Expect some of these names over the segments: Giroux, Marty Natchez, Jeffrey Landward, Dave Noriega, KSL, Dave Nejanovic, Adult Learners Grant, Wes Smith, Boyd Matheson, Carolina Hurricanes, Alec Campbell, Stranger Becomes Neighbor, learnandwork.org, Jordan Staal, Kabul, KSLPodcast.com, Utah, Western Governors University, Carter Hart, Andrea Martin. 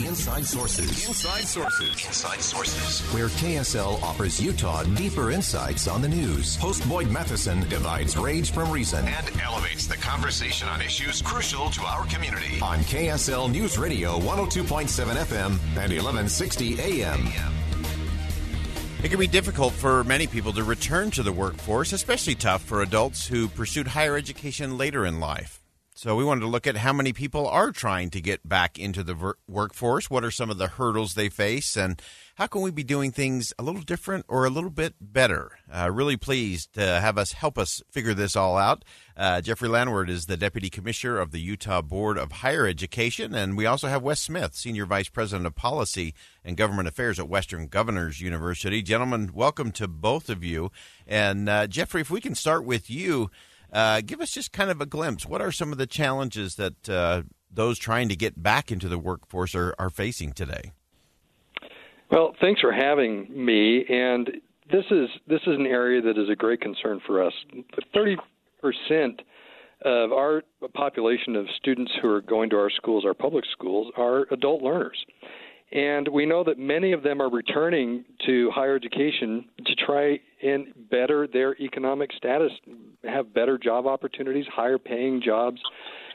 Inside Sources, where KSL offers Utah deeper insights on the news. Host Boyd Matheson divides rage from reason and elevates the conversation on issues crucial to our community on KSL News Radio 102.7 FM and 1160 AM. It can be difficult for many people to return to the workforce, especially tough for adults who pursued higher education later in life. So we wanted to look at how many people are trying to get back into the workforce. What are some of the hurdles they face? And how can we be doing things a little different or a little bit better? Really pleased to have us help us figure this all out. Jeffrey Landward is the Deputy Commissioner of the Utah Board of Higher Education. And we also have Wes Smith, Senior Vice President of Policy and Government Affairs at Western Governors University. Gentlemen, welcome to both of you. And Jeffrey, if we can start with you. Give us just kind of a glimpse. What are some of the challenges that those trying to get back into the workforce are facing today? Well, thanks for having me. And this is an area that is a great concern for us. 30% of our population of students who are going to our schools, our public schools, are adult learners. And we know that many of them are returning to higher education to try and better their economic status, have better job opportunities, higher paying jobs.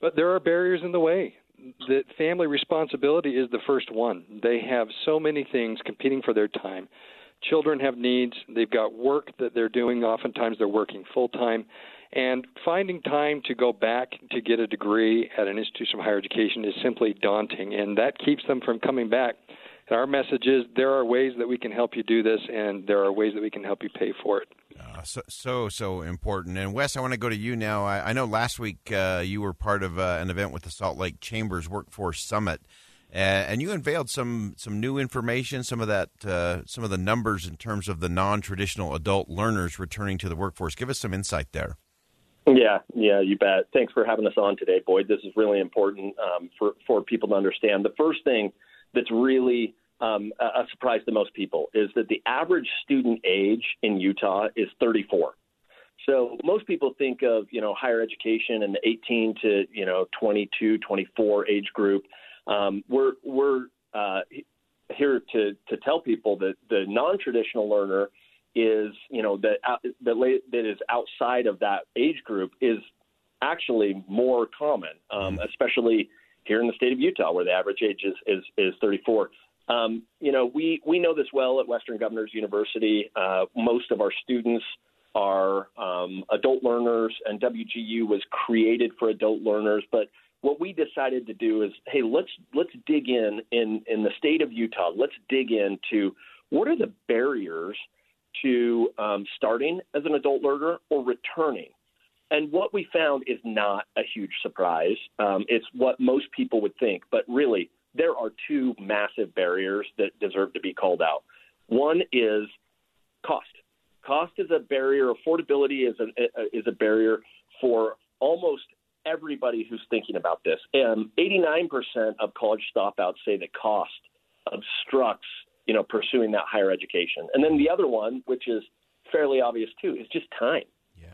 But there are barriers in the way. The family responsibility is the first one. They have so many things competing for their time. Children have needs. They've got work that they're doing. Oftentimes they're working full time. And finding time to go back to get a degree at an institution of higher education is simply daunting, and that keeps them from coming back. And our message is there are ways that we can help you do this, and there are ways that we can help you pay for it. So important. And, Wes, I want to go to you now. I know last week you were part of an event with the Salt Lake Chambers Workforce Summit, and you unveiled some new information, some of the numbers in terms of the non-traditional adult learners returning to the workforce. Give us some insight there. Yeah, you bet. Thanks for having us on today, Boyd. This is really important for people to understand. The first thing that's really a surprise to most people is that the average student age in Utah is 34. So most people think of, higher education and the 18 to, 22, 24 age group. We're here to tell people that the non-traditional learner is, that is outside of that age group is actually more common, especially here in the state of Utah, where the average age is 34. We know this well at Western Governors University. Most of our students are adult learners, and WGU was created for adult learners. But what we decided to do is, hey, let's dig in the state of Utah. Let's dig into what are the barriers to starting as an adult learner or returning. And what we found is not a huge surprise. It's what most people would think, but really there are two massive barriers that deserve to be called out. One is cost. Cost is a barrier. Affordability is a barrier for almost everybody who's thinking about this. 89% of college dropouts say that cost obstructs pursuing that higher education. And then the other one, which is fairly obvious too, is just time. Yeah.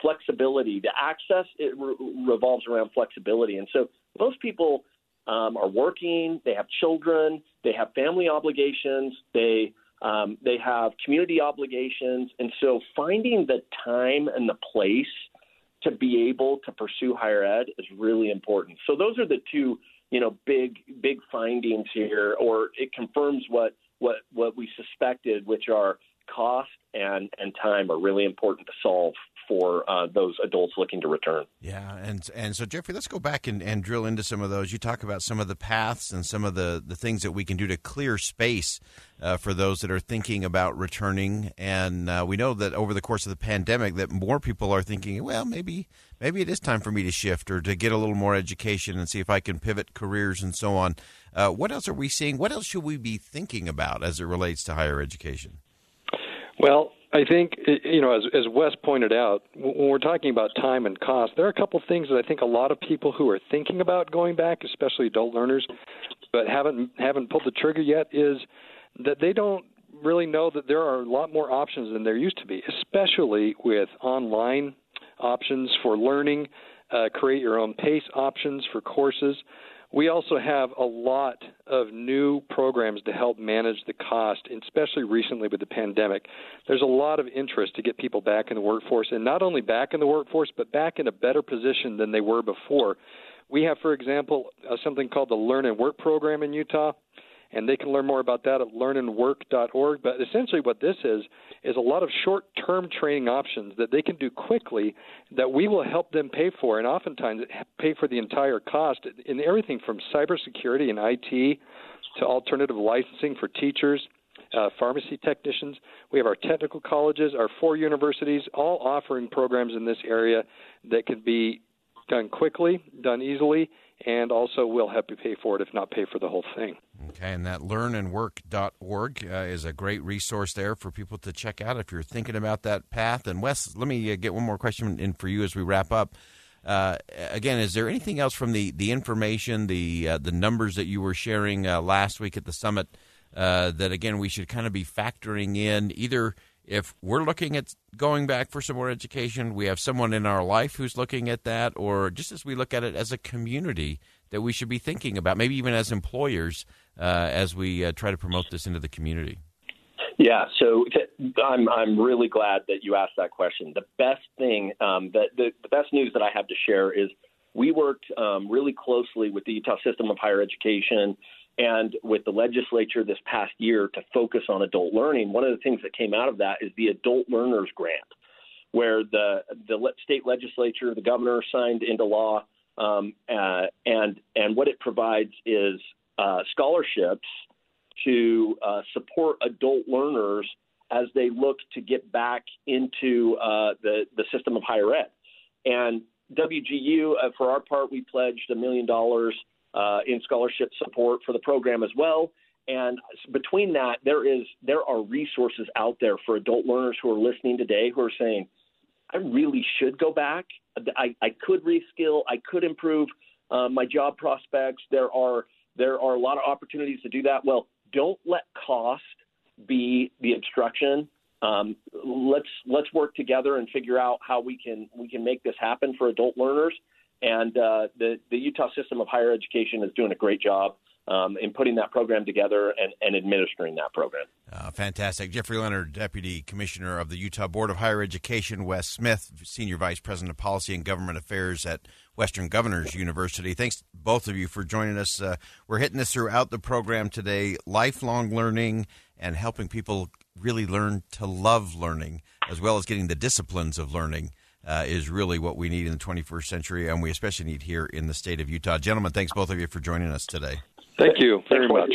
Flexibility. The access, it revolves around flexibility. And so most people are working, they have children, they have family obligations, they have community obligations. And so finding the time and the place to be able to pursue higher ed is really important. So those are the two big findings here, or it confirms what we suspected, which are cost and time are really important to solve for those adults looking to return. Yeah, and so, Jeffrey, let's go back and drill into some of those. You talk about some of the paths and some of the things that we can do to clear space for those that are thinking about returning. And we know that over the course of the pandemic that more people are thinking, well, maybe it is time for me to shift or to get a little more education and see if I can pivot careers and so on. What else are we seeing? What else should we be thinking about as it relates to higher education? Well, I think, as Wes pointed out, when we're talking about time and cost, there are a couple things that I think a lot of people who are thinking about going back, especially adult learners, but haven't pulled the trigger yet, is that they don't really know that there are a lot more options than there used to be, especially with online options for learning, create your own pace options for courses. We also have a lot of new programs to help manage the cost, especially recently with the pandemic. There's a lot of interest to get people back in the workforce, and not only back in the workforce, but back in a better position than they were before. We have, for example, something called the Learn and Work program in Utah, and they can learn more about that at learnandwork.org. But essentially what this is a lot of short-term training options that they can do quickly that we will help them pay for, and oftentimes pay for the entire cost in everything from cybersecurity and IT to alternative licensing for teachers, pharmacy technicians. We have our technical colleges, our 4 universities, all offering programs in this area that can be done quickly, done easily, and also we'll help you pay for it, if not pay for the whole thing. Okay, and that learnandwork.org is a great resource there for people to check out if you're thinking about that path. And Wes, let me get one more question in for you as we wrap up. Again, is there anything else from the information, the numbers that you were sharing last week at the summit that, again, we should kind of be factoring in either if we're looking at going back for some more education, we have someone in our life who's looking at that, or just as we look at it as a community that we should be thinking about, maybe even as employers as we try to promote this into the community? Yeah, so I'm really glad that you asked that question. The best thing, the best news that I have to share is we worked really closely with the Utah System of Higher Education and with the legislature this past year to focus on adult learning. One of the things that came out of that is the Adult Learners Grant, where the state legislature, the governor, signed into law, and what it provides is scholarships to support adult learners as they look to get back into the system of higher ed. And WGU, for our part, we pledged $1 million in scholarship support for the program as well. And between that, there are resources out there for adult learners who are listening today who are saying, I really should go back. I could reskill. I could improve my job prospects. There are a lot of opportunities to do that. Well, don't let cost be the obstruction. Let's work together and figure out how we can make this happen for adult learners. And the Utah System of Higher Education is doing a great job in putting that program together and administering that program. Fantastic. Jeffrey Leonard, Deputy Commissioner of the Utah Board of Higher Education, Wes Smith, Senior Vice President of Policy and Government Affairs at Western Governors University. Thanks to both of you for joining us. We're hitting this throughout the program today, lifelong learning and helping people really learn to love learning, as well as getting the disciplines of learning. Is really what we need in the 21st century, and we especially need here in the state of Utah. Gentlemen, thanks both of you for joining us today. Thank you very much.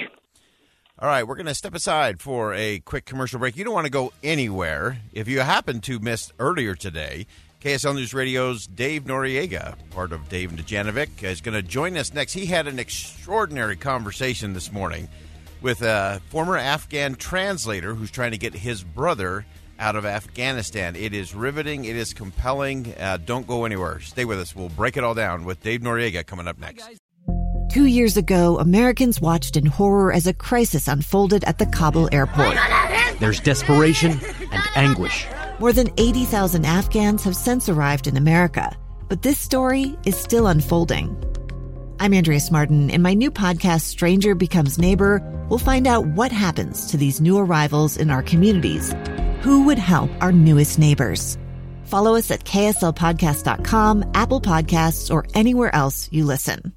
All right, we're going to step aside for a quick commercial break. You don't want to go anywhere. If you happen to miss earlier today, KSL News Radio's Dave Noriega, part of Dave Nejanovic, is going to join us next. He had an extraordinary conversation this morning with a former Afghan translator who's trying to get his brother out of Afghanistan. It is riveting. It is compelling. Don't go anywhere. Stay with us. We'll break it all down with Dave Noriega coming up next. 2 years ago, Americans watched in horror as a crisis unfolded at the Kabul airport. There's desperation and anguish. More than 80,000 Afghans have since arrived in America, but this story is still unfolding. I'm Andrea Martin. In my new podcast, Stranger Becomes Neighbor, we'll find out what happens to these new arrivals in our communities. Who would help our newest neighbors? Follow us at KSLPodcast.com, Apple Podcasts, or anywhere else you listen.